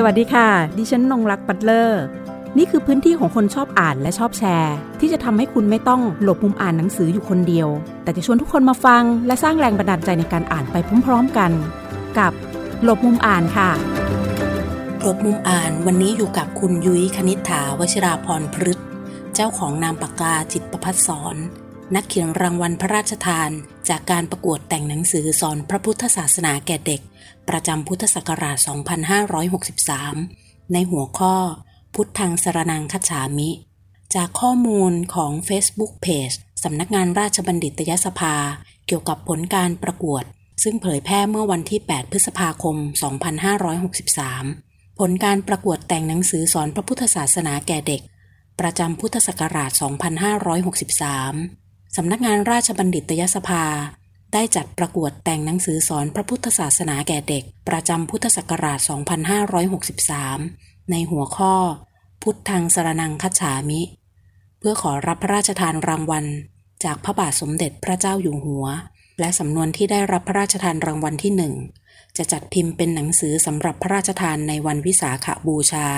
สวัสดีค่ะดิฉันนงรักปัตเลอร์นี่คือพื้นที่ของคนชอบอ่านและชอบแชร์ที่จะทำให้คุณไม่ต้องหลบมุมอ่านหนังสืออยู่คนเดียวแต่จะชวนทุกคนมาฟังและสร้างแรงบันดาลใจในการอ่านไปพร้อมๆกันกับหลบมุมอ่านค่ะหลบมุมอ่านวันนี้อยู่กับคุณยุ้ยคณิษฐาวชิราพรพฤกษ์เจ้าของนามปากกาจิตประภัสสรนักเขียนรางวัลพระราชทานจากการประกวดแต่งหนังสือสอนพระพุทธศาสนาแก่เด็กประจำพุทธศักราช 2563 ในหัวข้อพุทธังสรณังคัจฉามิจากข้อมูลของ Facebook Page สำนักงานราชบัณฑิตยสภาเกี่ยวกับผลการประกวดซึ่งเผยแพร่เมื่อวันที่ 8 พฤษภาคม 2563 ผลการประกวดแต่งหนังสือสอนพระพุทธศาสนาแก่เด็กประจำพุทธศักราช 2563สำนักงานราชบัณฑิตยสภาได้จัดประกวดแต่งหนังสือสอนพระพุทธศาสนาแก่เด็กประจำพุทธศักราช 2563 ในหัวข้อพุทธังสรณังคัจฉามิเพื่อขอรับพระราชทานรางวัลจากพระบาทสมเด็จพระเจ้าอยู่หัวและสำนวนที่ได้รับพระราชทานรางวัลที่1จะจัดพิมพ์เป็นหนังสือสำหรับพระราชทานในวันวิสาขบูชา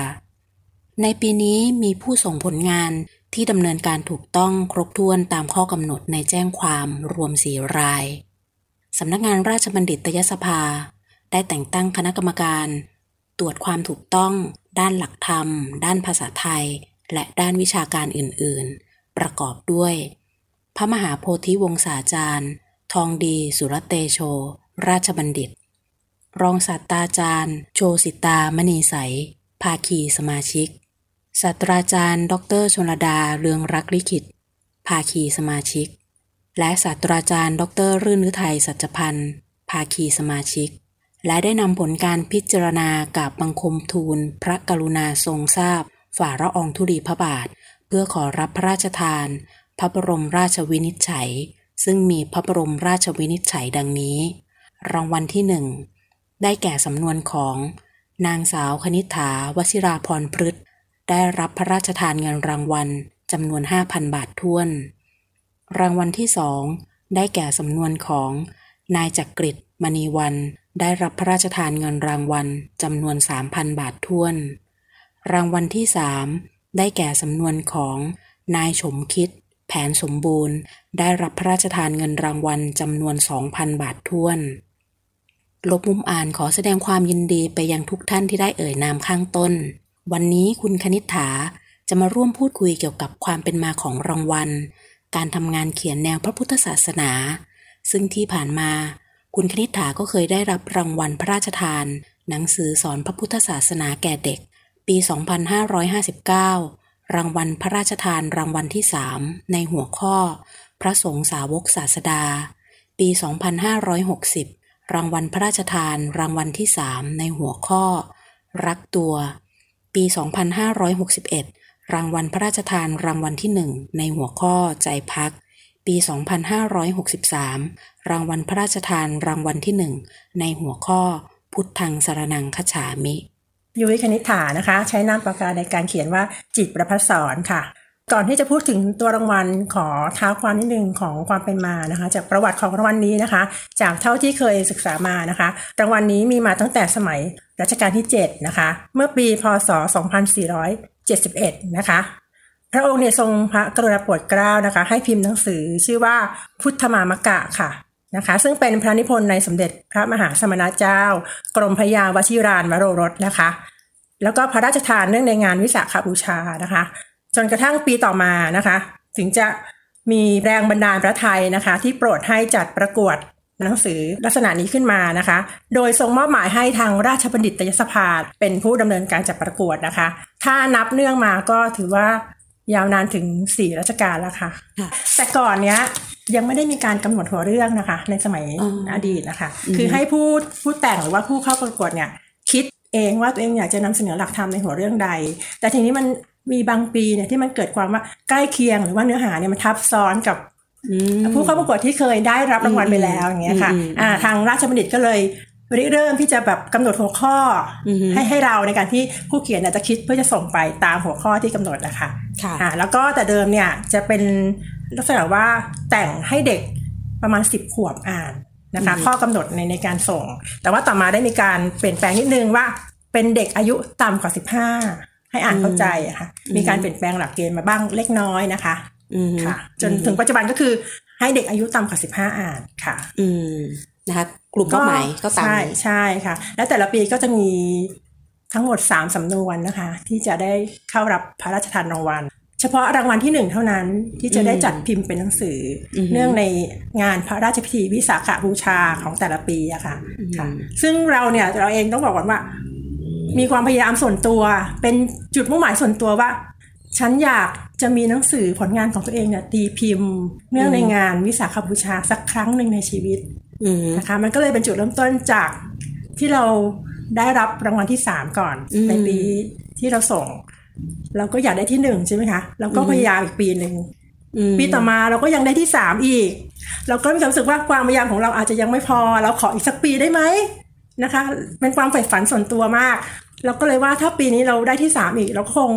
ในปีนี้มีผู้ส่งผลงานที่ดำเนินการถูกต้องครบถ้วนตามข้อกำหนดในแจ้งความรวม4 รายสำนักงานราชบัณฑิตยสภาได้แต่งตั้งคณะกรรมการตรวจความถูกต้องด้านหลักธรรมด้านภาษาไทยและด้านวิชาการอื่นๆประกอบด้วยพระมหาโพธิวงศาจารย์ทองดีสุรเตโชราชบัณฑิตรองศาสตราจารย์โชสิตามณีใสภาคีสมาชิกศาสตราจารย์ดรชลดาเรืองรักลิขิตภาคีสมาชิกและศาสตราจารย์ดรรื่นฤทัยสัจพันธ์ภาคีสมาชิกและได้นำผลการพิจารณากับบังคมทูลพระกรุณาทรงทราบฝ่าละอองธุลีพระบาทเพื่อขอรับพระราชทานพระบรมราชวินิจฉัยซึ่งมีพระบรมราชวินิจฉัยดังนี้รางวัลที่1ได้แก่สำนวนของนางสาวคณิษฐาวชิราพรพฤกษ์ได้รับพระราชทานเงินรางวัลจำนวน 5,000 บาทถ้วนรางวัลที่2ได้แก่สำนวนของนายจักริดมณีวันได้รับพระราชทานเงินรางวัลจำนวน 3,000 บาทถ้วนรางวัลที่3ได้แก่สำนวนของนายสมคิดแผนสมบูรณ์ได้รับพระราชทานเงินรางวัลจำนวน 2,000 บาทถ้วนลบมุมอ่านขอแสดงความยินดีไปยังทุกท่านที่ได้เอ่ยนามข้างต้นวันนี้คุณคณิษฐาจะมาร่วมพูดคุยเกี่ยวกับความเป็นมาของรางวัลการทำงานเขียนแนวพระพุทธศาสนาซึ่งที่ผ่านมาคุณคณิษฐาก็เคยได้รับรางวัลพระราชทานหนังสือสอนพระพุทธศาสนาแก่เด็กปี 2559 รางวัลพระราชทานรางวัลที่3ในหัวข้อพระสงฆ์สาวกศาสดาปี 2560 รางวัลพระราชทานรางวัลที่3ในหัวข้อรักตัวปี 2561 รางวัลพระราชทานรางวัลที่1ในหัวข้อใจพักปี 2563 รางวัลพระราชทานรางวัลที่1ในหัวข้อพุทธังสรณังคัจฉามิยุ้ยคณิษฐานะคะใช้นามปากกาในการเขียนว่าจิตประภัสสรค่ะก่อนที่จะพูดถึงตัวรางวัลขอท้าวความนิดนึงของความเป็นมานะคะจากประวัติของรางวัลนี้นะคะจากเท่าที่เคยศึกษามานะคะรางวัลนี้มีมาตั้งแต่สมัยรัชกาลที่7นะคะเมื่อปีพ.ศ. 2471นะคะพระองค์เนี่ยทรงพระกรุณาโปรดเกล้านะคะให้พิมพ์หนังสือชื่อว่าพุทธมามกะค่ะนะคะซึ่งเป็นพระนิพนธ์ในสมเด็จพระมหาสมณเจ้ากรมพระยาวชิรานวโรรสนะคะแล้วก็พระราชทานเนื่องในงานวิสาขบูชานะคะจนกระทั่งปีต่อมานะคะถึงจะมีแรงบันดาลพระทัยนะคะที่โปรดให้จัดประกวดหนังสือลักษณะนี้ขึ้นมานะคะโดยทรงมอบหมายให้ทางราชบัณฑิตยสภาเป็นผู้ดำเนินการจัดประกวดนะคะถ้านับเนื่องมาก็ถือว่ายาวนานถึง4รัชกาลแล้วค่ะแต่ก่อนเนี้ยยังไม่ได้มีการกำหนดหัวเรื่องนะคะในสมัยอดีตนะคะคือให้ผู้แต่งหรือว่าผู้เข้าประกวดเนี่ยคิดเองว่าตัวเองอยากจะนำเสนอหลักธรรมในหัวเรื่องใดแต่ทีนี้มันมีบางปีเนี่ยที่มันเกิดความว่าใกล้เคียงหรือว่าเนื้อหาเนี่ยมันทับซ้อนกับผู้เข้าประกวดที่เคยได้รับรางวัลไปแล้วอย่างเงี้ยค่ะทางราชบัณฑิตก็เลยเริ่มที่จะแบบกำหนดหัวข้อให้เราในการที่ผู้เขียนจะคิดเพื่อจะส่งไปตามหัวข้อที่กำหนดนะคะแล้วก็แต่เดิมเนี่ยจะเป็นลักษณะว่าแต่งให้เด็กประมาณ10ขวบอ่านนะคะข้อกำหนดในการส่งแต่ว่าต่อมาได้มีการเปลี่ยนแปลงนิดนึงว่า เป็นเด็กอายุต่ำกว่า15ให้อ่านเข้าใจนะคะมีการเปลี่ยนแปลงหลักเกณฑ์มาบ้างเล็กน้อยนะคะค่ะจนถึงปัจจุบันก็คือให้เด็กอายุต่ำกว่า15อ่านค่ะนะคะกลุ่มเป้าหมายก็ต่างใช่ค่ะและแต่ละปีก็จะมีทั้งหมด3สำนวนนะคะที่จะได้เข้ารับพระราชทานรางวัลเฉพาะรางวัลที่1เท่านั้นที่จะได้จัดพิมพ์เป็นหนังสือเนื่องในงานพระราชพิธีวิสาขบูชาของแต่ละปีอะค่ะซึ่งเราเองต้องบอกก่อนว่ามีความพยายามส่วนตัวเป็นจุดมุ่งหมายส่วนตัวว่าฉันอยากจะมีหนังสือผลงานของตัวเองเนี่ยตีพิมพ์เนื่องในงานวิสาขบูชาสักครั้งหนึ่งในชีวิตนะคะมันก็เลยเป็นจุดเริ่มต้นจากที่เราได้รับรางวัลที่3ก่อนในปีที่เราส่งเราก็อยากได้ที่1ใช่ไหมคะเราก็พยายามอีกปีนึงปีต่อมาเราก็ยังได้ที่3อีกเราก็มีความรู้สึกว่าความพยายามของเราอาจจะยังไม่พอเราขออีกสักปีได้ไหมนะคะเป็นความใฝ่ฝันส่วนตัวมากเราก็เลยว่าถ้าปีนี้เราได้ที่3อีกเราคง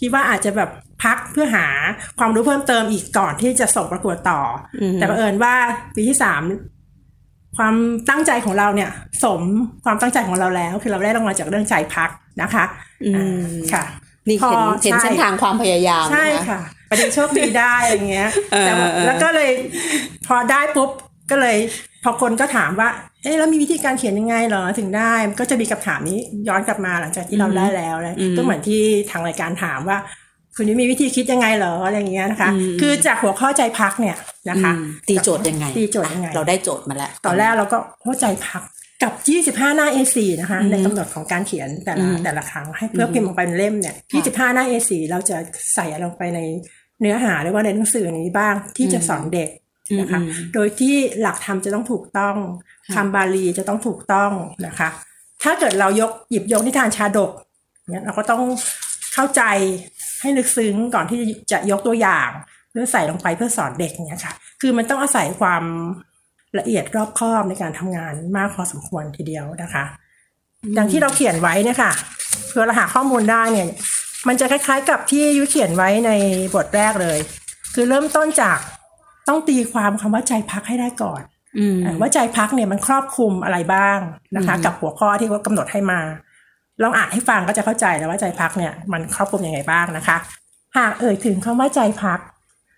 คิดว่าอาจจะแบบพักเพื่อหาความรู้เพิ่มเติมอีกก่อนที่จะส่งประกวดต่อแต่บังเอิญว่าปีที่3ความตั้งใจของเราเนี่ยสมความตั้งใจของเราแล้วคือเราได้รางวัลจากเรื่องใจพักนะคะค่ะนี่เห็นเส้นทางความพยายามใช่ค่ะประเดี๋ยวโชคดีได้อย่างเงี้ยแต่แล้วก็เลยพอได้ปุ๊บก็เลยพอคนก็ถามว่าเอ๊ะแล้วมีวิธีการเขียนยังไงเหรอถึงได้ก็จะมีคำถามนี้ย้อนกลับมาหลังจากที่เราได้แล้วนะก็เหมือนที่ทางรายการถามว่าคุณนี่มีวิธีคิดยังไงเหรออะไรอย่างเงี้ยนะคะคือจากหัวข้อใจพักเนี่ยนะคะตีโจทย์ยังไงเราได้โจทย์มาแล้วตอนแรกเราก็เข้าใจพักกับ25หน้า A4 นะคะในกำหนดของการเขียนแต่ละครั้งให้เพื่อพิมพ์ลงไปในเล่มเนี่ย25หน้า A4 เราจะใส่ลงไปในเนื้อหาหรือว่าในหนังสือนี้บ้างที่จะสอนเด็กนะคะโดยที่หลักธรรมจะต้องถูกต้องคำบาลีจะต้องถูกต้องนะคะถ้าเกิดเราหยิบยกนิทานชาดกเนี่ยเราก็ต้องเข้าใจให้ลึกซึ้งก่อนที่จะยกตัวอย่างหรือใส่ลงไปเพื่อสอนเด็กเนี่ยค่ะคือมันต้องอาศัยความละเอียดรอบคอบในการทำงานมากพอสมควรทีเดียวนะคะอย่างที่เราเขียนไว้เนี่ยค่ะเพื่อเราหาข้อมูลได้เนี่ยมันจะคล้ายๆกับที่ยุ้ยเขียนไว้ในบทแรกเลยคือเริ่มต้นจากต้องตีความคำว่าใจพักให้ได้ก่อนว่าใจพักเนี่ยมันครอบคลุมอะไรบ้างนะคะกับหัวข้อที่เขากำหนดให้มาลองอ่านให้ฟังก็จะเข้าใจแล้วว่าใจพักเนี่ยมันครอบคลุมยังไงบ้างนะคะหากเอ่ยถึงคำว่าใจพัก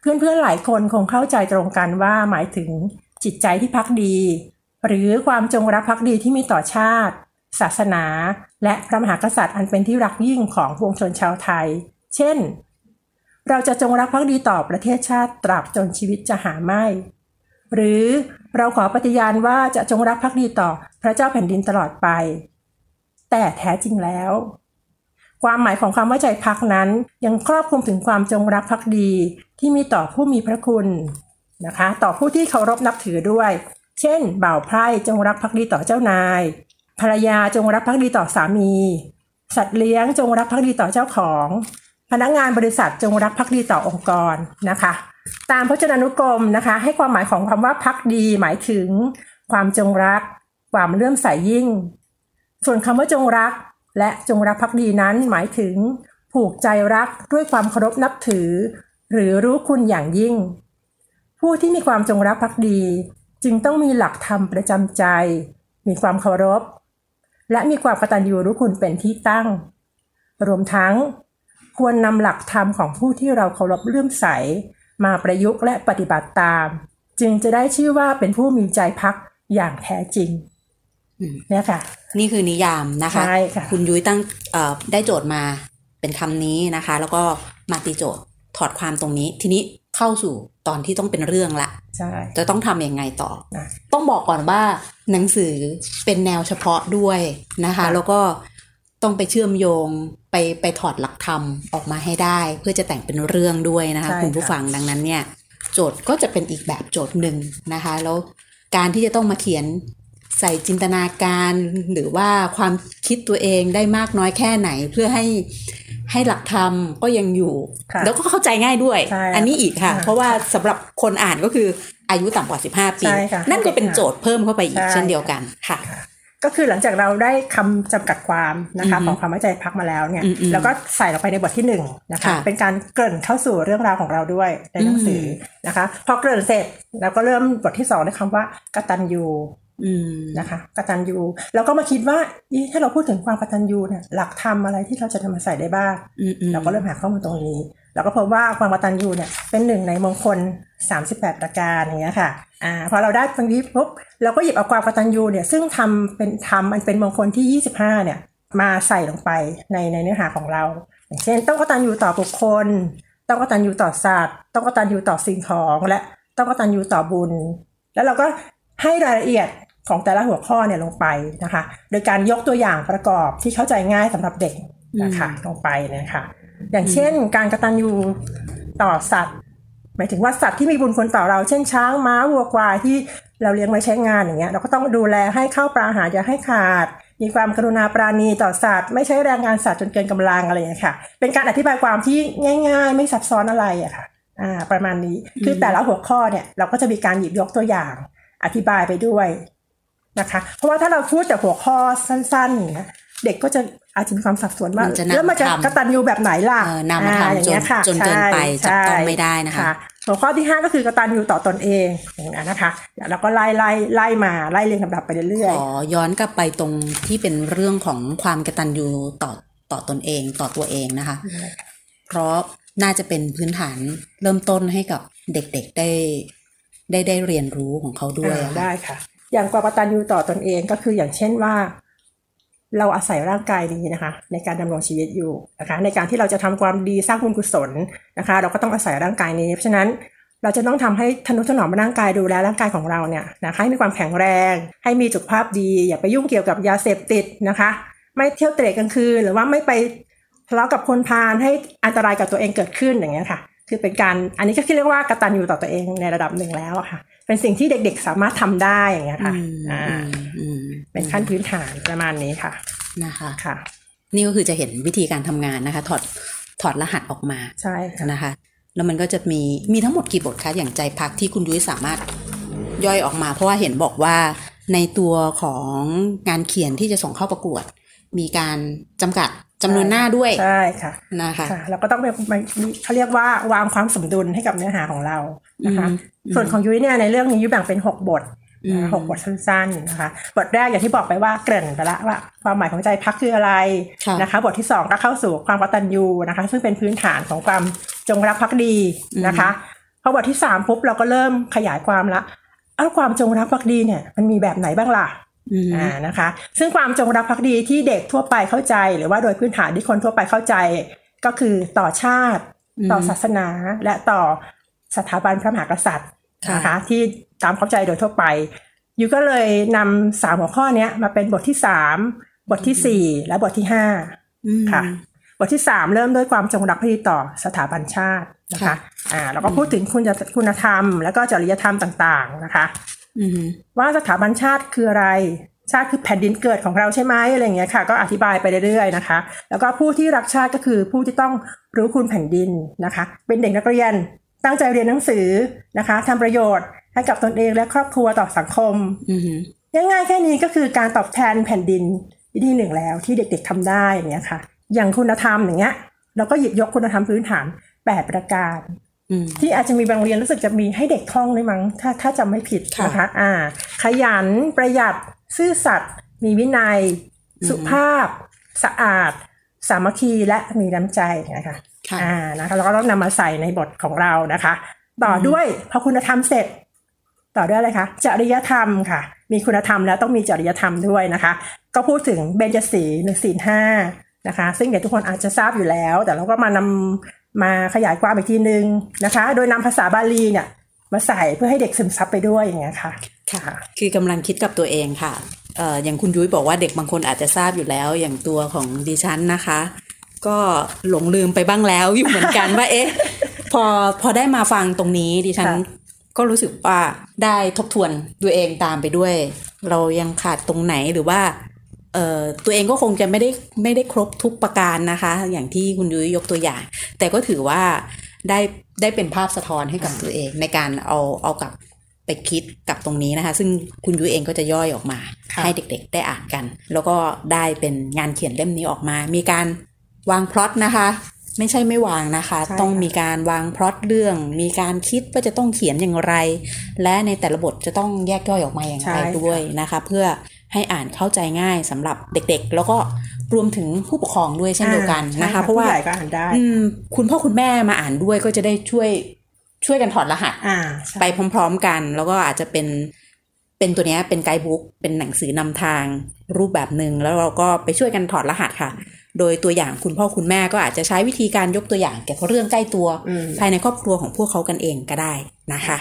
เพื่อนๆหลายคนคงเข้าใจตรงกันว่าหมายถึงจิตใจที่พักดีหรือความจงรักภักดีที่มีต่อชาติศาสนาและพระมหากษัตริย์อันเป็นที่รักยิ่งของปวงชนชาวไทยเช่นเราจะจงรักภักดีต่อประเทศชาติตราบจนชีวิตจะหาไม่หรือเราขอปฏิญาณว่าจะจงรักภักดีต่อพระเจ้าแผ่นดินตลอดไปแต่แท้จริงแล้วความหมายของคำว่าใจพักนั้นยังครอบคลุมถึงความจงรักภักดีที่มีต่อผู้มีพระคุณนะคะต่อผู้ที่เคารพนับถือด้วยเช่นบ่าวไพร่จงรักภักดีต่อเจ้านายภรรยาจงรักภักดีต่อสามีสัตว์เลี้ยงจงรักภักดีต่อเจ้าของพนักงานบริษัทจงรักภักดีต่อองค์กรนะคะตามพจนานุกรมนะคะให้ความหมายของคำว่าภักดีหมายถึงความจงรักความเลื่อมใสยิ่งส่วนคำว่าจงรักและจงรักภักดีนั้นหมายถึงผูกใจรักด้วยความเคารพนับถือหรือรู้คุณอย่างยิ่งผู้ที่มีความจงรักภักดีจึงต้องมีหลักธรรมประจำใจมีความเคารพและมีความกตัญญูรู้คุณเป็นที่ตั้งรวมทั้งควรนำหลักธรรมของผู้ที่เราเคารพเลื่อมใสมาประยุกต์และปฏิบัติตามจึงจะได้ชื่อว่าเป็นผู้มีใจพักอย่างแท้จริงเนี่ยค่ะนี่คือนิยามนะคะ คุณยุ้ยตั้งได้โจทย์มาเป็นคำนี้นะคะแล้วก็มาตีโจทย์ถอดความตรงนี้ทีนี้เข้าสู่ตอนที่ต้องเป็นเรื่องละใช่จะต้องทำยังไงต่อต้องบอกก่อนว่าหนังสือเป็นแนวเฉพาะด้วยนะคะแล้วก็ต้องไปเชื่อมโยงไปถอดหลักธรรมออกมาให้ได้เพื่อจะแต่งเป็นเรื่องด้วยนะคะคุณผู้ฟังดังนั้นเนี่ยโจทย์ก็จะเป็นอีกแบบโจทย์หนึ่งนะคะแล้วการที่จะต้องมาเขียนใส่จินตนาการหรือว่าความคิดตัวเองได้มากน้อยแค่ไหนเพื่อให้หลักธรรมก็ยังอยู่แล้วก็เข้าใจง่ายด้วยอันนี้อีกค่ะเพราะว่าสำหรับคนอ่านก็คืออายุต่ำกว่า15ปีนั่นก็เป็นโจทย์เพิ่มเข้าไปอีกเช่นเดียวกันค่ะก็คือหลังจากเราได้คำจำกัดความนะคะของความใจพักมาแล้วเนี่ยแล้วก็ใส่ลงไปในบทที่1นะคะเป็นการเกริ่นเข้าสู่เรื่องราวของเราด้วยในหนังสือนะคะพอเกริ่นเสร็จเราก็เริ่มบทที่2ด้วยคำว่ากตัญญู นะคะกตัญญูแล้วก็มาคิดว่าถ้าเราพูดถึงความกตัญญูเนี่ยหลักธรรมอะไรที่เราจะนำมาใส่ได้บ้างเราก็เริ่มหาข้อมูลตรงนี้เราก็พบว่าความกตัญญูเนี่ยเป็นหนึ่งในมงคล38ประการอย่างเงี้ยค่ะพอเราได้ตรงนี้ปุ๊บเราก็หยิบเอาความกตัญญูเนี่ยซึ่งทำเป็นธรรมอันเป็นมงคลที่25เนี่ยมาใส่ลงไปในเนื้อหาของเราอย่างเช่นต้องกตัญญูต่อบุคคลต้องกตัญญูต่อสัตว์ต้องกตัญญูต่อสิ่งของและต้องกตัญญูต่อบุญแล้วเราก็ให้รายละเอียดของแต่ละหัวข้อเนี่ยลงไปนะคะโดยการยกตัวอย่างประกอบที่เข้าใจง่ายสำหรับเด็กนะคะลงไปนะคะอย่างเช่นการกตัญญูต่อสัตว์หมายถึงว่าสัตว์ที่มีบุญคุณต่อเราเช่นช้างม้าวัวควายที่เราเลี้ยงไว้ใช้งานอย่างเงี้ยเราก็ต้องดูแลให้ข้าวปลาอาหารอย่าให้ขาดมีความกรุณาปราณีต่อสัตว์ไม่ใช้แรงงานสัตว์จนเกินกำลังอะไรอย่างเงี้ยค่ะเป็นการอธิบายความที่ง่ายๆไม่ซับซ้อนอะไรอะค่ะประมาณนี้คือแต่ละหัวข้อเนี่ยเราก็จะมีการหยิบยกตัวอย่างอธิบายไปด้วยนะคะเพราะว่าถ้าเราพูดแต่หัวข้อสั้นๆอย่างเงี้ยเด็กก็จะอาจจะมีความสับสนว่าแล้วมันจะกตัญญูแบบไหนล่ะนำมาทำจนเกินไปจับต้องไม่ได้นะคะหัวข้อที่5ก็คือกตัญญูต่อตนเองนะคะแล้วก็ไล่มาไล่เรียงลำดับไปเรื่อยๆขอย้อนกลับไปตรงที่เป็นเรื่องของความกตัญญูต่อตนเองต่อตัวเองนะคะเพราะน่าจะเป็นพื้นฐานเริ่มต้นให้กับเด็กๆได้เรียนรู้ของเขาด้วยได้ค่ะอย่างความกตัญญูต่อตนเองก็คืออย่างเช่นว่าเราอาศัยร่างกายนี้นะคะในการดำรงชีวิตอยู่นะคะในการที่เราจะทำความดีสร้างบุญกุศลนะคะเราก็ต้องอาศัยร่างกายนี้เพราะฉะนั้นเราจะต้องทำให้ทนุถนอมร่างกายดูแลร่างกายของเราเนี่ยนะคะให้มีความแข็งแรงให้มีสุขภาพดีอย่าไปยุ่งเกี่ยวกับยาเสพติดนะคะไม่เที่ยวเตะกลางคืนหรือว่าไม่ไปทะเลาะกับคนพาลให้อันตรายกับตัวเองเกิดขึ้นอย่างเงี้ยค่ะคือเป็นการอันนี้ก็เรียกว่ากตัญญูต่อตัวเองในระดับหนึ่งแล้วค่ะเป็นสิ่งที่เด็กๆสามารถทำได้อย่างเงี้ยค่ะเป็นขั้นพื้นฐานประมาณนี้ค่ะนะคะค่ะนี่ก็คือจะเห็นวิธีการทำงานนะคะถอดรหัสออกมาใช่นะคะแล้วมันก็จะมีทั้งหมดกี่บทคะอย่างใจพักที่คุณยุ้ยสามารถย่อยออกมาเพราะว่าเห็นบอกว่าในตัวของงานเขียนที่จะส่งเข้าประกวดมีการจำกัดจำนวนหน้าด้วยใช่ค่ะนะคะเราก็ต้องเขาเรียกว่าวางความสมดุลให้กับเนื้อหาของเรานะคะส่วนของยุ้ยเนี่ยในเรื่องนี้ยุ้ยแบ่งเป็น6บท6บทสั้นๆนะคะบทแรกอย่างที่บอกไปว่าเกริ่นไปละว่าความหมายของใจพักคืออะไรนะคะบทที่2ก็เข้าสู่ความกตัญญูนะคะซึ่งเป็นพื้นฐานของความจงรักภักดีนะคะพอบทที่3ปุ๊บเราก็เริ่มขยายความละความจงรักภักดีเนี่ยมันมีแบบไหนบ้างล่ะนะคะซึ่งความจงรักภักดีที่เด็กทั่วไปเข้าใจหรือว่าโดยพื้นฐานที่คนทั่วไปเข้าใจก็คือต่อชาติต่อศาสนาและต่อสถาบันพระมหากษัตริย์นะคะที่ตามเข้าใจโดยทั่วไปยูก็เลยนำ3หัวข้อนี้มาเป็นบทที่3บทที่4และบทที่5ค่ะบทที่3เริ่มด้วยความจงรักภักดีต่อสถาบันชาตินะคะแล้วก็พูดถึงคุณธรรมและก็จริยธรรมต่างๆนะคะว่าสถาบันชาติคืออะไรชาติคือแผ่นดินเกิดของเราใช่ไหมอะไรอย่างเงี้ยค่ะก็อธิบายไปเรื่อยๆนะคะแล้วก็ผู้ที่รักชาติก็คือผู้ที่ต้องรู้คุณแผ่นดินนะคะเป็นเด็กนักเรียนตั้งใจเรียนหนังสือนะคะทำประโยชน์ให้กับตนเองและครอบครัวต่อสังคมง่ายๆแค่นี้ก็คือการตอบแทนแผ่นดินที่หนึ่งแล้วที่เด็กๆทำได้อย่างเงี้ยค่ะอย่างคุณธรรมอย่างเงี้ยเราก็หยิบยกคุณธรรมพื้นฐาน8ประการที่อาจจะมีบางเรียนรู้สึกจะมีให้เด็กท่องด้วยมั้งถ้าจำไม่ผิดนะคะขยันประหยัดซื่อสัตย์มีวินัยสุภาพสะอาดสามัคคีและมีน้ำใจนะคะนะคะเราก็ต้องนำมาใส่ในบทของเรานะคะต่อด้วยพอคุณธรรมเสร็จต่อด้วยอะไรคะจริยธรรมค่ะมีคุณธรรมแล้วต้องมีจริยธรรมด้วยนะคะก็พูดถึงเบญจศีลศีลห้านะคะซึ่งเด็กทุกคนอาจจะทราบอยู่แล้วแต่เราก็มาขยายความอีกทีนึงนะคะโดยนำภาษาบาลีเนี่ยมาใส่เพื่อให้เด็กซึมซับไปด้วยอย่างเงี้ยค่ะค่ะคือกำลังคิดกับตัวเองค่ะอย่างคุณยุ้ยบอกว่าเด็กบางคนอาจจะทราบอยู่แล้วอย่างตัวของดิฉันนะคะก็หลงลืมไปบ้างแล้วอยู่เหมือนกัน ว่าเอ๊ะพอได้มาฟังตรงนี้ดิฉัน ก็รู้สึกว่าได้ทบทวนตัวเองตามไปด้วยเรายังขาดตรงไหนหรือว่าตัวเองก็คงจะไม่ได้ครบทุกประการนะคะอย่างที่คุณยุ้ยยกตัวอย่างแต่ก็ถือว่าได้เป็นภาพสะท้อนให้กับตัวเองในการเอากลับไปคิดกับตรงนี้นะคะซึ่งคุณยุ้ยเองก็จะย่อยออกมาให้เด็กๆได้อ่านกันแล้วก็ได้เป็นงานเขียนเล่มนี้ออกมามีการวางพล็อตนะคะ ไม่ใช่ไม่วางนะคะต้องมีการวางพล็อตเรื่องมีการคิดว่าจะต้องเขียนอย่างไรและในแต่ละบทจะต้องแยกย่อยออกมาอย่างไรด้วยนะคะเพื่อให้อ่านเข้าใจง่ายสำหรับเด็กๆแล้วก็รวมถึงผู้ปกครองด้วยเช่นเดียวกันนะคะเพราะว่าคุณพ่อคุณแม่มาอ่านด้วยก็จะได้ช่วยกันถอดรหัสไปพร้อมๆกันแล้วก็อาจจะเป็นตัวนี้เป็นไกด์บุ๊กเป็นหนังสือนำทางรูปแบบนึงแล้วเราก็ไปช่วยกันถอดรหัสค่ะโดยตัวอย่างคุณพ่อคุณแม่ก็อาจจะใช้วิธีการยกตัวอย่างเกี่ยวกับเรื่องใกล้ตัวภายในครอบครัวของพวกเขากันเองก็ได้นะคะ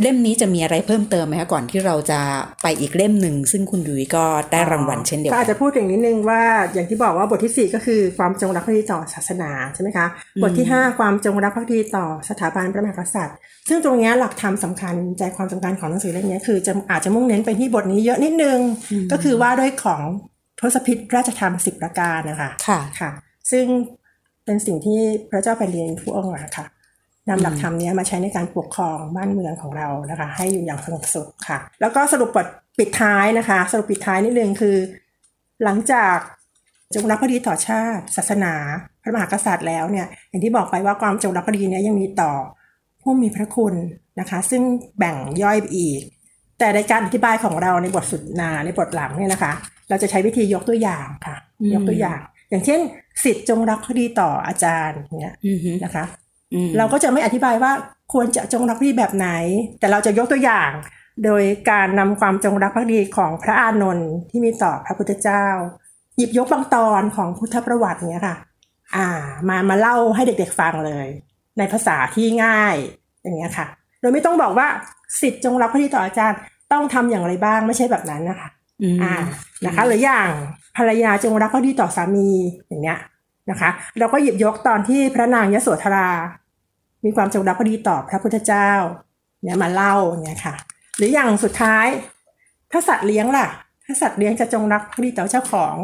เล่มนี้จะมีอะไรเพิ่มเติมไหมคะก่อนที่เราจะไปอีกเล่มหนึ่งซึ่งคุณยุ้ยก็ได้รางวัลเช่นเดียวกันก็อาจจะพูดถึงนิดนึงว่าอย่างที่บอกว่าบทที่4ก็คือความจงรักภักดีต่อศาสนาใช่ไหมคะบทที่5ความจงรักภักดีต่อสถาบันพระมหากษัตริย์ซึ่งตรงนี้หลักธรรมสำคัญใจความสำคัญของหนังสือเล่มนี้คืออาจจะมุ่งเน้นไปที่บทนี้เยอะนิดนึงก็คือว่าด้วยของทศพิธราชธรรม10ประการนะคะค่ะซึ่งเป็นสิ่งที่พระเจ้าแผ่นดินทุกองค์ค่ะนำหลักธรรมนี้มาใช้ในการปกครองบ้านเมืองของเรานะคะให้อยู่อย่างสงบสุขค่ะแล้วก็สรุปบทปิดท้ายนะคะสรุปปิดท้ายนิดนึงคือหลังจากจงรักภักดีต่อชาติศาสนาพระมหากษัตริย์แล้วเนี่ยอย่างที่บอกไปว่าความจงรักภักดีนี้ยังมีต่อผู้มีพระคุณนะคะซึ่งแบ่งย่อยไปอีกแต่ในการอธิบายของเราในบทสุดนาในบทหลังเนี่ยนะคะเราจะใช้วิธียกตัวอย่างค่ะยกตัวอย่างอย่างเช่นศิษย์จงรักภักดีต่ออาจารย์เนี่ยนะคะเราก็จะไม่อธิบายว่าควรจะจงรักภักดีแบบไหนแต่เราจะยกตัวอย่างโดยการนำความจงรักภักดีของพระอานนท์ที่มีต่อพระพุทธเจ้าหยิบยกบางตอนของพุทธประวัติเนี่ยค่ะมาเล่าให้เด็กๆฟังเลยในภาษาที่ง่ายอย่างเงี้ยค่ะโดยไม่ต้องบอกว่าศิษย์จงรักภักดีต่ออาจารย์ต้องทำอย่างไรบ้างไม่ใช่แบบนั้นนะคะนะคะหรืออย่างภรรยาจงรักภักดีต่อสามีอย่างเงี้ยนะคะเราก็หยิบยกตอนที่พระนางยโสธรามีความจงรักภักดีต่อพระพุทธเจ้าเนี่ยมาเล่าเนี่ยค่ะหรืออย่างสุดท้ายถ้าสัตว์เลี้ยงล่ะถ้าสัตว์เลี้ยงจะจงรักภักดีต่อเจ้าของ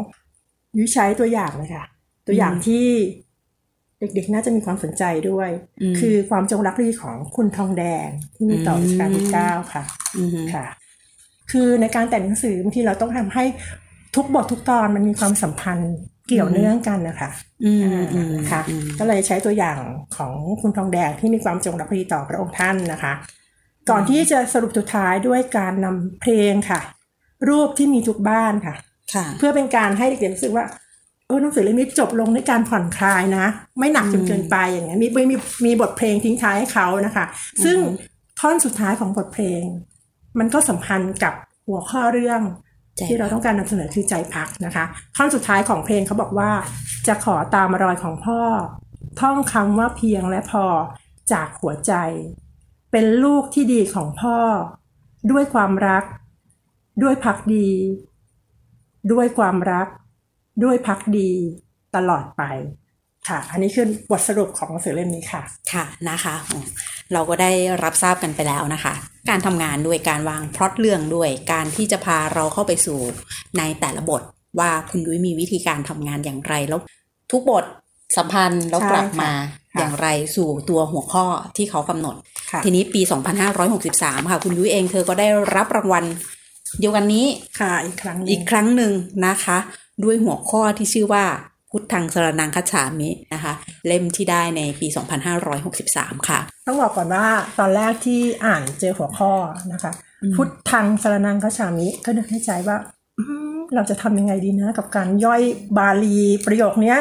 ยุ้ยใช้ตัวอย่างเลยค่ะตัวอย่างที่เด็กๆน่าจะมีความสนใจด้วยคือความจงรักภักดีของคุณทองแดงที่มีต่อรัชกาลที่9ค่ะค่ะคือในการแต่งหนังสือบางทีเราต้องทำให้ทุกบททุกตอนมันมีความสัมพันธ์เกี่ยวเนื่องกันนะคะค่ะก็เลยใช้ตัวอย่างของคุณทองแดงที่มีความจงรักภักดีต่อพระองค์ท่านนะคะก่อนที่จะสรุปสุดท้ายด้วยการนำเพลงค่ะรูปที่มีทุกบ้านค่ะเพื่อเป็นการให้เด็กๆรู้สึกว่าหนังสือเล่มนี้จบลงด้วยการผ่อนคลายนะไม่หนักจนเกินไปอย่างเงี้ยมีบทเพลงทิ้งท้ายให้เขานะคะซึ่งท่อนสุดท้ายของบทเพลงมันก็สัมพันธ์กับหัวข้อเรื่องที่เราต้องการนำเสนอคือใจพักนะคะท่อนสุดท้ายของเพลงเขาบอกว่าจะขอตามรอยของพ่อท่องคำว่าเพียงและพอจากหัวใจเป็นลูกที่ดีของพ่อด้วยความรักด้วยภักดีด้วยความรักด้วยภักดีตลอดไปค่ะอันนี้คือบทสรุปของหนังสือเล่มนี้ค่ะค่ะนะคะเราก็ได้รับทราบกันไปแล้วนะคะการทำงานด้วยการวางพล็อตเรื่องด้วยการที่จะพาเราเข้าไปสู่ในแต่ละบทว่าคุณยุ้ยมีวิธีการทำงานอย่างไรแล้วทุกบทสัมพันธ์แล้วกลับมาอย่างไรสู่ตัวหัวข้อที่เขากำหนดทีนี้ปี2563ค่ะคุณยุ้ยเองเธอก็ได้รับรางวัลเดียวกันนี้ค่ะอีกครั้งนึงนะคะด้วยหัวข้อที่ชื่อว่าพุทธังสรณังคัจฉามินะคะเล่มที่ได้ในปี2563ค่ะต้องบอกก่อนว่าตอนแรกที่อ่านเจอหัวข้อนะคะพุทธังสรณังคัจฉามิก็นึกในใจว่าเราจะทำยังไงดีนะกับการย่อยบาลีประโยคนี้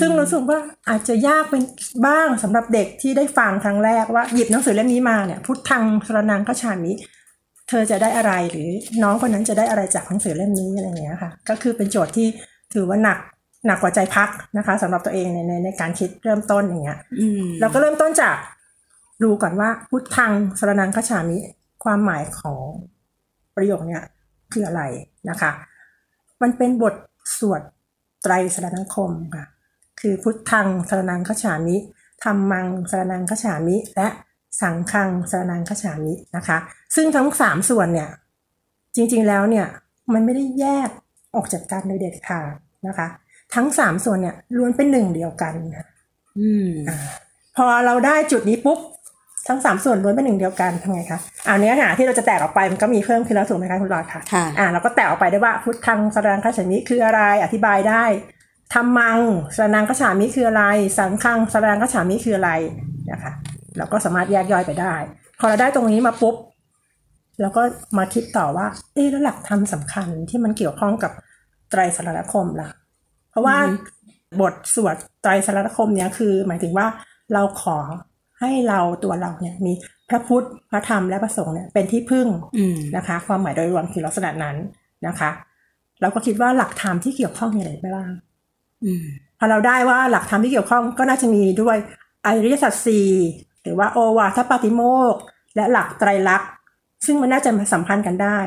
ซึ่งรู้สึกว่าอาจจะยากเป็นบ้างสำหรับเด็กที่ได้ฟังครั้งแรกว่าหยิบหนังสือเล่มนี้มาเนี่ยพุทธังสรณังคัจฉามิเธอจะได้อะไรหรือน้องคนนั้นจะได้อะไรจากหนังสือเล่มนี้อะไรอย่างเงี้ยค่ะก็คือเป็นโจทย์ที่ถือว่าหนักกว่าใจพักนะคะสำหรับตัวเองในการคิดเริ่มต้นอย่างเงี้ยเราก็เริ่มต้นจากดูก่อนว่าพุทธังสรณังคัจฉามิความหมายของประโยคเนี้ยคืออะไรนะคะมันเป็นบทสวดไตรสรณังคมค่ะคือพุทธังสรณังคัจฉามิธัมมังสรณังคัจฉามิและสังฆังสรณังคัจฉามินะคะซึ่งทั้ง3ส่วนเนี่ยจริงๆแล้วเนี่ยมันไม่ได้แยกออกจากกันโดยเด็ดขาดนะคะทั้ง3ส่วนเนี่ยล้วนเป็นหนึ่งเดียวกันพอเราได้จุดนี้ปุ๊บทั้ง3ส่วนล้วนเป็นหนึ่งเดียวกันทำไงคะเนื้อหาที่เราจะแตกออกไปมันก็มีเพิ่มขึ้นแล้วถูกไหมคะคุณหลอดค่ะเราก็แตกออกไปได้ว่าพุทธังสรณังคัจฉามิคืออะไรอธิบายได้ ธรรมังสรณังคัจฉามิคืออะไรสังฆังสรณังคัจฉามิคืออะไรนะคะเราก็สามารถแยกย่อยไปได้พอเราได้ตรงนี้มาปุ๊บเราก็มาคิดต่อว่าเอ๊ะแล้วหลักธรรมสำคัญที่มันเกี่ยวข้องกับไตรสรณคมล่ะเพราะว่าบทสวดไตรสรณคมเนี่ยคือหมายถึงว่าเราขอให้เราตัวเราเนี่ยมีพระพุทธพระธรรมและพระสงฆ์เนี่ยเป็นที่พึ่งนะคะความหมายโดยรวมคือลักษณะนั้นนะคะเราก็คิดว่าหลักธรรมที่เกี่ยวข้องมีอะไรบ้างพอเราได้ว่าหลักธรรมที่เกี่ยวข้องก็น่าจะมีด้วยอริยสัจสี่หรือว่าโอวาทปาติโมกข์และหลักไตรลักษณ์ซึ่งมันน่าจะมาสัมพันธ์กันได้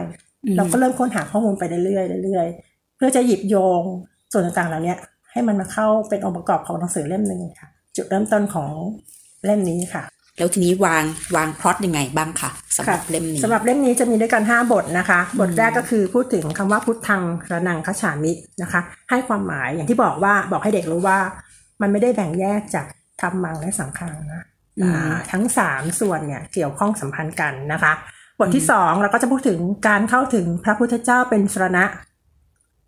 เราก็เริ่มค้นหาข้อมูลไปเรื่อยๆเรื่อยๆเพื่อจะหยิบโยงส่วนต่างๆเหล่านี้ให้มันมาเข้าเป็นองค์ประกอบของหนังสือเล่มนึงค่ะจุดเริ่มต้นของเล่มนี้ค่ะแล้วทีนี้วางพล็อตยังไงบ้างคะสำหรับเล่มนี้จะมีด้วยกัน5บทนะคะบทแรกก็คือพูดถึงคำว่าพุทธังสรณังคัจฉามินะคะให้ความหมายอย่างที่บอกว่าบอกให้เด็กรู้ว่ามันไม่ได้แบ่งแยกจากธรรมังและสังฆังนะทั้ง3ส่วนเนี่ยเกี่ยวข้องสัมพันธ์กันนะคะบทที่2เราก็จะพูดถึงการเข้าถึงพระพุทธเจ้าเป็นสรณะ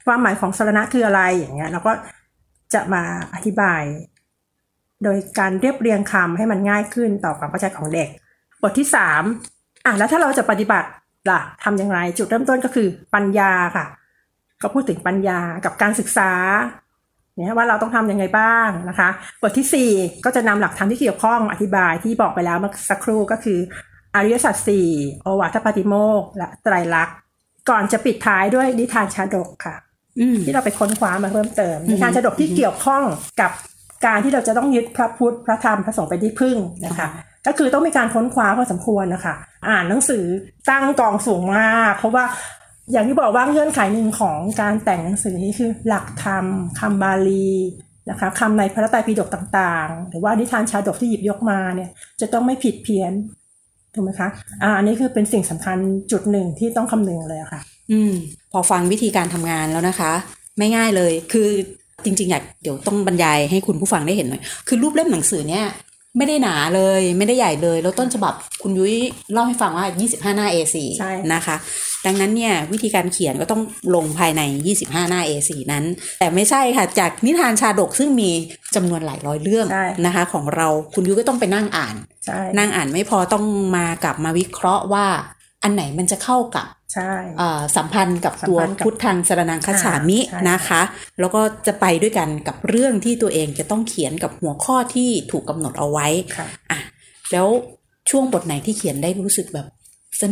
ความหมายของสรณะคืออะไรอย่างเงี้ยเราก็จะมาอธิบายโดยการเรียบเรียงคำให้มันง่ายขึ้นต่อความเข้าใจของเด็กบทที่3แล้วถ้าเราจะปฏิบัติล่ะทำอย่างไรจุดเริ่มต้นก็คือปัญญาค่ะก็พูดถึงปัญญากับการศึกษาเนี่ยว่าเราต้องทำยังไงบ้างนะคะบทที่4ก็จะนำหลักธรรมที่เกี่ยวข้องอธิบายที่บอกไปแล้วเมื่อสักครู่ก็คืออริยสัจสี่โอวาทปาติโมกข์และไตรลักษณ์ก่อนจะปิดท้ายด้วยนิทานชาดกค่ะที่เราไปค้นคว้ามาเพิ่มเติมนิทานชาดกที่เกี่ยวข้องกับการที่เราจะต้องยึดพระพุทธพระธรรมพระสงฆ์เป็นที่พึ่งนะคะก็คือต้องมีการค้นคว้าพอสมควรนะคะอ่านหนังสือตั้งกองสูงมากเพราะว่าอย่างที่บอกว่าเงื่อนไขหนึ่งของการแต่งหนังสือนี้คือหลักธรรมคำบาลีนะคะคำในพระไตรปิฎกต่างๆหรือว่านิทานชาดกที่หยิบยกมาเนี่ยจะต้องไม่ผิดเพี้ยนถูกไหมคะอันนี้คือเป็นสิ่งสำคัญจุดหนึ่งที่ต้องคำนึงเลยอะค่ะพอฟังวิธีการทำงานแล้วนะคะไม่ง่ายเลยคือจริงๆอยากเดี๋ยวต้องบรรยายให้คุณผู้ฟังได้เห็นหน่อยคือรูปเล่มหนังสือเนี่ยไม่ได้หนาเลยไม่ได้ใหญ่เลยแล้วต้นฉบับคุณยุ้ยเล่าให้ฟังว่า25หน้า A4 นะคะดังนั้นเนี่ยวิธีการเขียนก็ต้องลงภายใน25หน้า A4 นั้นแต่ไม่ใช่ค่ะจากนิทานชาดกซึ่งมีจำนวนหลายร้อยเรื่องนะคะของเราคุณยุ้ยก็ต้องไปนั่งอ่านไม่พอต้องมากลับมาวิเคราะห์ว่าอันไหนมันจะเข้ากับสัมพันธ์กับตัวพุทธังสรณังคัจฉามินะคะแล้วก็จะไปด้วยกันกับเรื่องที่ตัวเองจะต้องเขียนกับหัวข้อที่ถูกกำหนดเอาไว้อ่ะแล้วช่วงบทไหนที่เขียนได้รู้สึกแบบส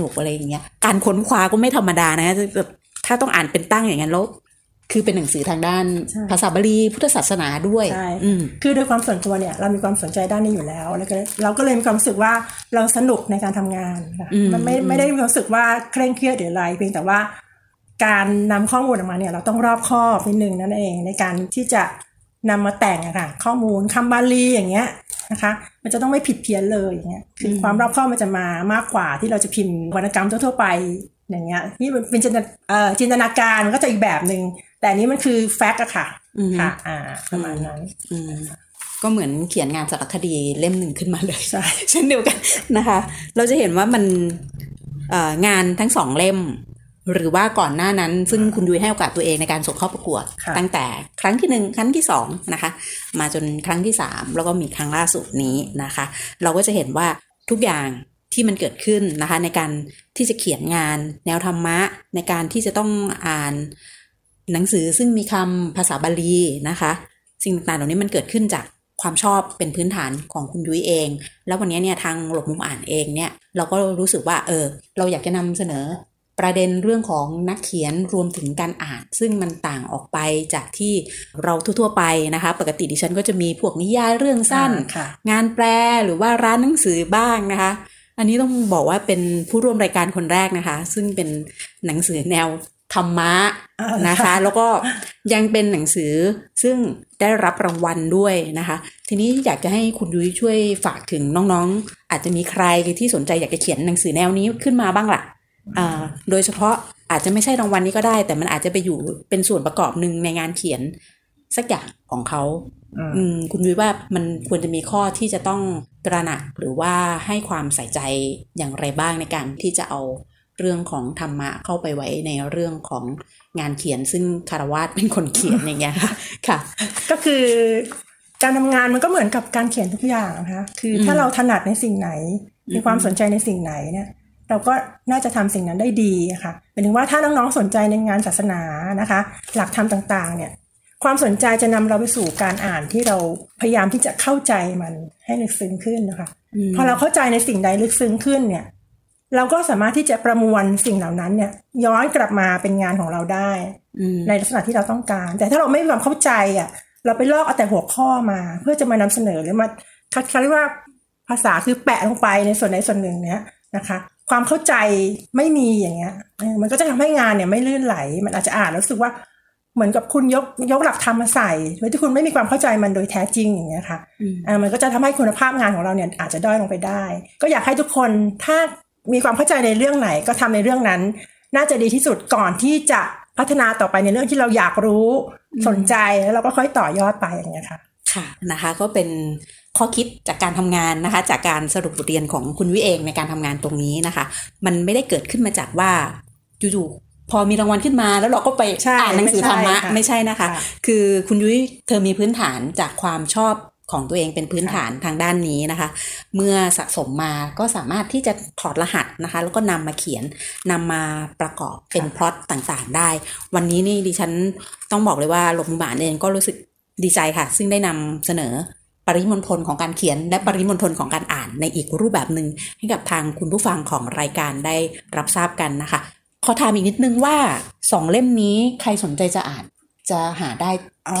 นุกอะไรอย่างเงี้ยการค้นคว้าก็ไม่ธรรมดานะแบบถ้าต้องอ่านเป็นตั้งอย่างนั้นแล้วคือเป็นหนังสือทางด้านภาษาบาลีพุทธศาสนาด้วยคือโดยความส่วนตัวเนี่ยเรามีความสนใจด้านนี้อยู่แล้วแล้วเราก็เลยมีความรู้สึกว่าเราสนุกในการทำงานมันไม่ได้รู้สึกว่าเคร่งเครียดหรืออะไรเพียงแต่ว่าการนำข้อมูลออกมาเนี่ยเราต้องรอบคอบนิดนึงนั่นเองในการที่จะนำมาแต่งค่ะข้อมูลคำบาลีอย่างเงี้ยนะคะมันจะต้องไม่ผิดเพี้ยนเลยอย่างเงี้ยคือความรอบคอบมันจะมามากกว่าที่เราจะพิมพ์วรรณกรรมทั่วไปอย่างเงี้ยนี่เป็นจินตนาการมันก็จะอีกแบบนึงแต่นี้มันคือแฟกต์อะค่ะประมาณนั้นก็เหมือนเขียนงานสารคดีเล่มหนึ่งขึ้นมาเลยใช่เช่นเดียวกันนะคะเราจะเห็นว่ามันงานทั้งสองเล่มหรือว่าก่อนหน้านั้นซึ่งคุณยุ้ยให้โอกาสตัวเองในการส่งเข้าประกวดตั้งแต่ครั้งที่1ครั้งที่2นะคะมาจนครั้งที่3แล้วก็มีครั้งล่าสุดนี้นะคะเราก็จะเห็นว่าทุกอย่างที่มันเกิดขึ้นนะคะในการที่จะเขียนงานแนวธรรมะในการที่จะต้องอ่านหนังสือซึ่งมีคำภาษาบาลีนะคะสิ่งต่างๆเหล่านี้มันเกิดขึ้นจากความชอบเป็นพื้นฐานของคุณยุ้ยเองแล้ววันนี้เนี่ยทางหลบมุมอ่านเองเนี่ยเราก็รู้สึกว่าเราอยากจะนำเสนอประเด็นเรื่องของนักเขียนรวมถึงการอ่านซึ่งมันต่างออกไปจากที่เราทั่วๆไปนะคะปกติดิฉันก็จะมีพวกนิยายเรื่องสั้นงานแปลหรือว่าร้านหนังสือบ้างนะคะอันนี้ต้องบอกว่าเป็นผู้ร่วมรายการคนแรกนะคะซึ่งเป็นหนังสือแนวธรรมะนะคะแล้วก็ยังเป็นหนังสือซึ่งได้รับรางวัลด้วยนะคะทีนี้อยากจะให้คุณยุ้ยช่วยฝากถึงน้องๆอาจจะมีใครที่สนใจอยากจะเขียนหนังสือแนวนี้ขึ้นมาบ้างล่ะโดยเฉพาะอาจจะไม่ใช่รางวัลนี้ก็ได้แต่มันอาจจะไปอยู่เป็นส่วนประกอบหนึ่งในงานเขียนสักอย่างของเขาคุณยุ้ยว่ามันควรจะมีข้อที่จะต้องตระหนักหรือว่าให้ความใส่ใจอย่างไรบ้างในการที่จะเอา เรื่องของธรรมะเข้าไปไว้ในเรื่องของงานเขียนซึ่งคารวาสเป็นคนเขียนอย่างเงี้ยค่ะค่ะก็คือการทำงานมันก็เหมือนกับการเขียนทุกอย่างนะคะคือถ้าเราถนัดในสิ่งไหนมีความสนใจในสิ่งไหนเนี่ยเราก็น่าจะทำสิ่งนั้นได้ดีค่ะหมายถึงว่าถ้าน้องๆสนใจในงานศาสนานะคะหลักธรรมต่างๆเนี่ยความสนใจจะนำเราไปสู่การอ่านที่เราพยายามที่จะเข้าใจมันให้ลึกซึ้งขึ้นนะคะพอเราเข้าใจในสิ่งใดลึกซึ้งขึ้นเนี่ยเราก็สามารถที่จะประมวลสิ่งเหล่านั้นเนี่ยย้อนกลับมาเป็นงานของเราได้ในลักษณะที่เราต้องการแต่ถ้าเราไม่มีความเข้าใจอ่ะเราไปลอกเอาแต่หัวข้อมาเพื่อจะมานำเสนอหรือมาเขาเรียกว่าภาษาคือแปะลงไปในส่วนใดส่วนหนึ่งเนี่ยนะคะความเข้าใจไม่มีอย่างเงี้ยมันก็จะทำให้งานเนี่ยไม่ลื่นไหลมันอาจจะอ่านแล้วรู้สึกว่าเหมือนกับคุณยกหลักธรรมมาใส่โดยที่คุณไม่มีความเข้าใจมันโดยแท้จริงอย่างเงี้ยค่ะมันก็จะทำให้คุณภาพงานของเราเนี่ยอาจจะด้อยลงไปได้ก็อยากให้ทุกคนถ้ามีความเข้าใจในเรื่องไหนก็ทำในเรื่องนั้นน่าจะดีที่สุดก่อนที่จะพัฒนาต่อไปในเรื่องที่เราอยากรู้สนใจแล้วเราก็ค่อยต่อยอดไปอย่างเงี้ยค่ะค่ะนะคะก็เป็นข้อคิดจากการทำงานนะคะจากการสรุปบทเรียนของคุณวิเองในการทำงานตรงนี้นะคะมันไม่ได้เกิดขึ้นมาจากว่าจู่ๆพอมีรางวัลขึ้นมาแล้วเราก็ไปอ่านหนังสือธรรมะไม่ใช่นะคะคือคุณยุ้ยเธอมีพื้นฐานจากความชอบของตัวเองเป็นพื้นฐานทางด้านนี้นะคะเมื่อสะสมมาก็สามารถที่จะถอดรหัสนะคะแล้วก็นำมาเขียนนำมาประกอบเป็นพล็อตต่างๆได้วันนี้นี่ดิฉันต้องบอกเลยว่าหลบมุมบานเองก็รู้สึกดีใจค่ะซึ่งได้นำเสนอปริมณฑลของการเขียนและปริมณฑลของการอ่านในอีกรูปแบบนึงให้กับทางคุณผู้ฟังของรายการได้รับทราบกันนะคะขอถามอีกนิดนึงว่า2เล่มนี้ใครสนใจจะอ่านจะหาได้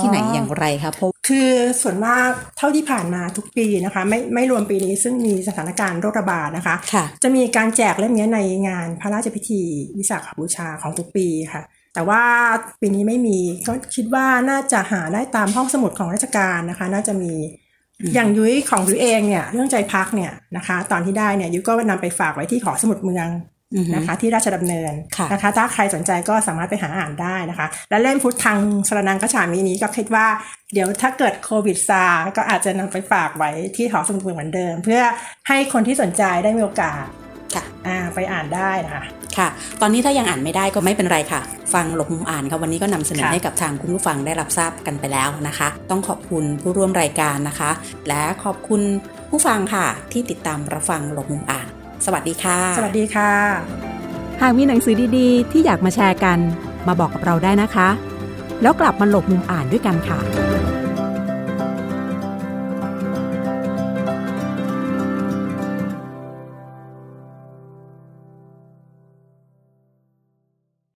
ที่ไหนอย่างไรคะเพราะคือส่วนมากเท่าที่ผ่านมาทุกปีนะคะไม่รวมปีนี้ซึ่งมีสถานการณ์โรคระบาดนะคะจะมีการแจกเล่มนี้ในงานพระราชพิธีวิสาขบูชาของทุกปีค่ะแต่ว่าปีนี้ไม่มีก็คิดว่าน่าจะหาได้ตามห้องสมุดของราชการนะคะน่าจะมีอย่างยุ้ยของยุ้ยเองเนี่ยเรื่องใจพักเนี่ยนะคะตอนที่ได้เนี่ยยุ้ยก็นำไปฝากไว้ที่หอสมุดเมืองนะคะที่ราชดำเนินนะคะถ้าใครสนใจก็สามารถไปหาอ่านได้นะคะและเล่มพุทธทางสรนังคฉามินี้ก็คิดว่าเดี๋ยวถ้าเกิดโควิดซาก็อาจจะนำไปฝากไว้ที่หอสมุดเหมือนเดิมเพื่อให้คนที่สนใจได้มีโอกาสไปอ่านได้นะคะค่ะตอนนี้ถ้ายังอ่านไม่ได้ก็ไม่เป็นไรค่ะฟังหลบมุมอ่านค่ะวันนี้ก็นำเสนอให้กับทางคุณผู้ฟังได้รับทราบกันไปแล้วนะคะต้องขอบคุณผู้ร่วมรายการนะคะและขอบคุณผู้ฟังค่ะที่ติดตามรับฟังหลบมุมอ่านสวัสดีค่ะสวัสดีค่ะหากมีหนังสือดีๆที่อยากมาแชร์กันมาบอกกับเราได้นะคะแล้วกลับมาหลบมุมอ่านด้วยกันค่ะ